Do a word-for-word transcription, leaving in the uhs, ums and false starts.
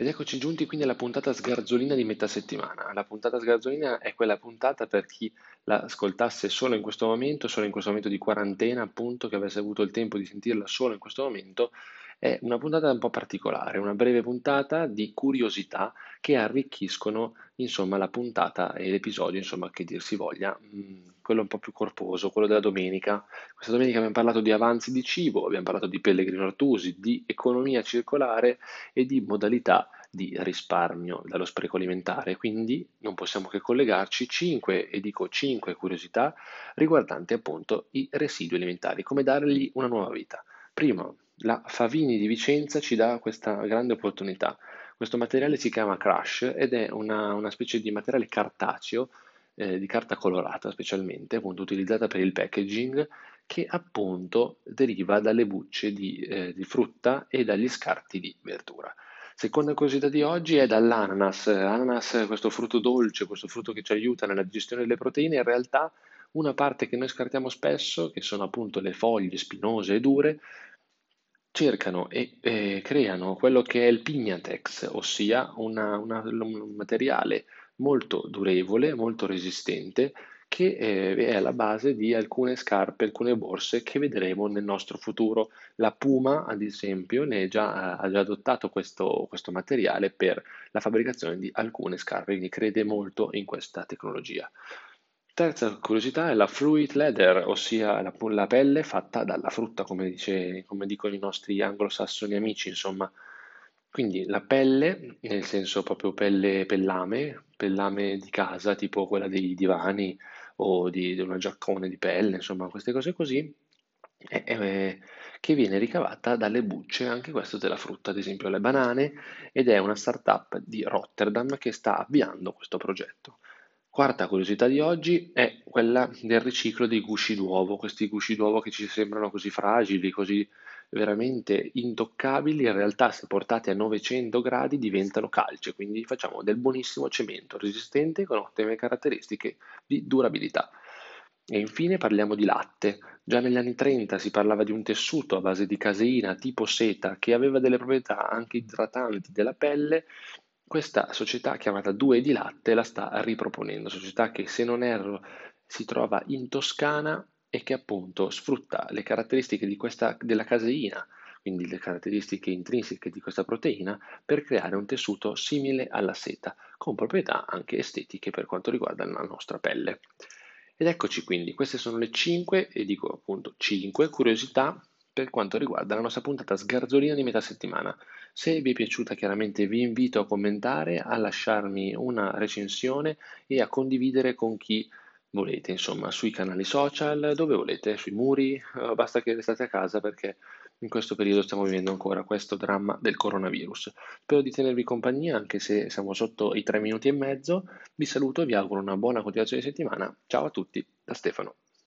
Ed eccoci giunti quindi alla puntata sgarzolina di metà settimana. La puntata sgarzolina è quella puntata per chi la ascoltasse solo in questo momento, solo in questo momento di quarantena, appunto, che avesse avuto il tempo di sentirla solo in questo momento. È una puntata un po' particolare, una breve puntata di curiosità che arricchiscono, insomma, la puntata e l'episodio, insomma, che dir si voglia, quello un po' più corposo, quello della domenica. Questa domenica abbiamo parlato di avanzi di cibo, abbiamo parlato di Pellegrino Artusi, di economia circolare e di modalità di risparmio dallo spreco alimentare, quindi non possiamo che collegarci cinque, e dico cinque curiosità riguardanti appunto i residui alimentari, come dargli una nuova vita. Prima, la Favini di Vicenza ci dà questa grande opportunità. Questo materiale si chiama Crush ed è una, una specie di materiale cartaceo, eh, di carta colorata specialmente, appunto utilizzata per il packaging, che appunto deriva dalle bucce di, eh, di frutta e dagli scarti di verdura. Seconda curiosità di oggi è dall'ananas. L'ananas, questo frutto dolce, questo frutto che ci aiuta nella digestione delle proteine, in realtà una parte che noi scartiamo spesso, che sono appunto le foglie spinose e dure, cercano e eh, creano quello che è il Pignatex, ossia una, una, un materiale molto durevole, molto resistente, che eh, è la base di alcune scarpe, alcune borse che vedremo nel nostro futuro. La Puma, ad esempio, ne è già, ha già adottato questo, questo materiale per la fabbricazione di alcune scarpe, quindi crede molto in questa tecnologia. Terza curiosità è la Fruit Leather, ossia la, la pelle fatta dalla frutta, come, dice, come dicono i nostri anglosassoni amici, insomma. Quindi la pelle, nel senso proprio pelle pellame, pellame di casa, tipo quella dei divani o di, di una giaccone di pelle, insomma queste cose così, è, è, che viene ricavata dalle bucce, anche questo della frutta, ad esempio le banane, ed è una startup di Rotterdam che sta avviando questo progetto. Quarta curiosità di oggi è quella del riciclo dei gusci d'uovo, questi gusci d'uovo che ci sembrano così fragili, così veramente intoccabili, in realtà se portati a novecento gradi diventano calce, quindi facciamo del buonissimo cemento, resistente con ottime caratteristiche di durabilità. E infine parliamo di latte. Già negli anni trenta si parlava di un tessuto a base di caseina tipo seta che aveva delle proprietà anche idratanti della pelle. Questa società chiamata Due di Latte la sta riproponendo, società che se non erro si trova in Toscana e che appunto sfrutta le caratteristiche di questa, della caseina, quindi le caratteristiche intrinseche di questa proteina, per creare un tessuto simile alla seta, con proprietà anche estetiche per quanto riguarda la nostra pelle. Ed eccoci quindi, queste sono le cinque, e dico appunto cinque curiosità per quanto riguarda la nostra puntata sgarzolina di metà settimana. Se vi è piaciuta, chiaramente vi invito a commentare, a lasciarmi una recensione e a condividere con chi volete, insomma, sui canali social, dove volete, sui muri, basta che restate a casa perché in questo periodo stiamo vivendo ancora questo dramma del coronavirus. Spero di tenervi compagnia, anche se siamo sotto i tre minuti e mezzo. Vi saluto e vi auguro una buona continuazione di settimana. Ciao a tutti, da Stefano.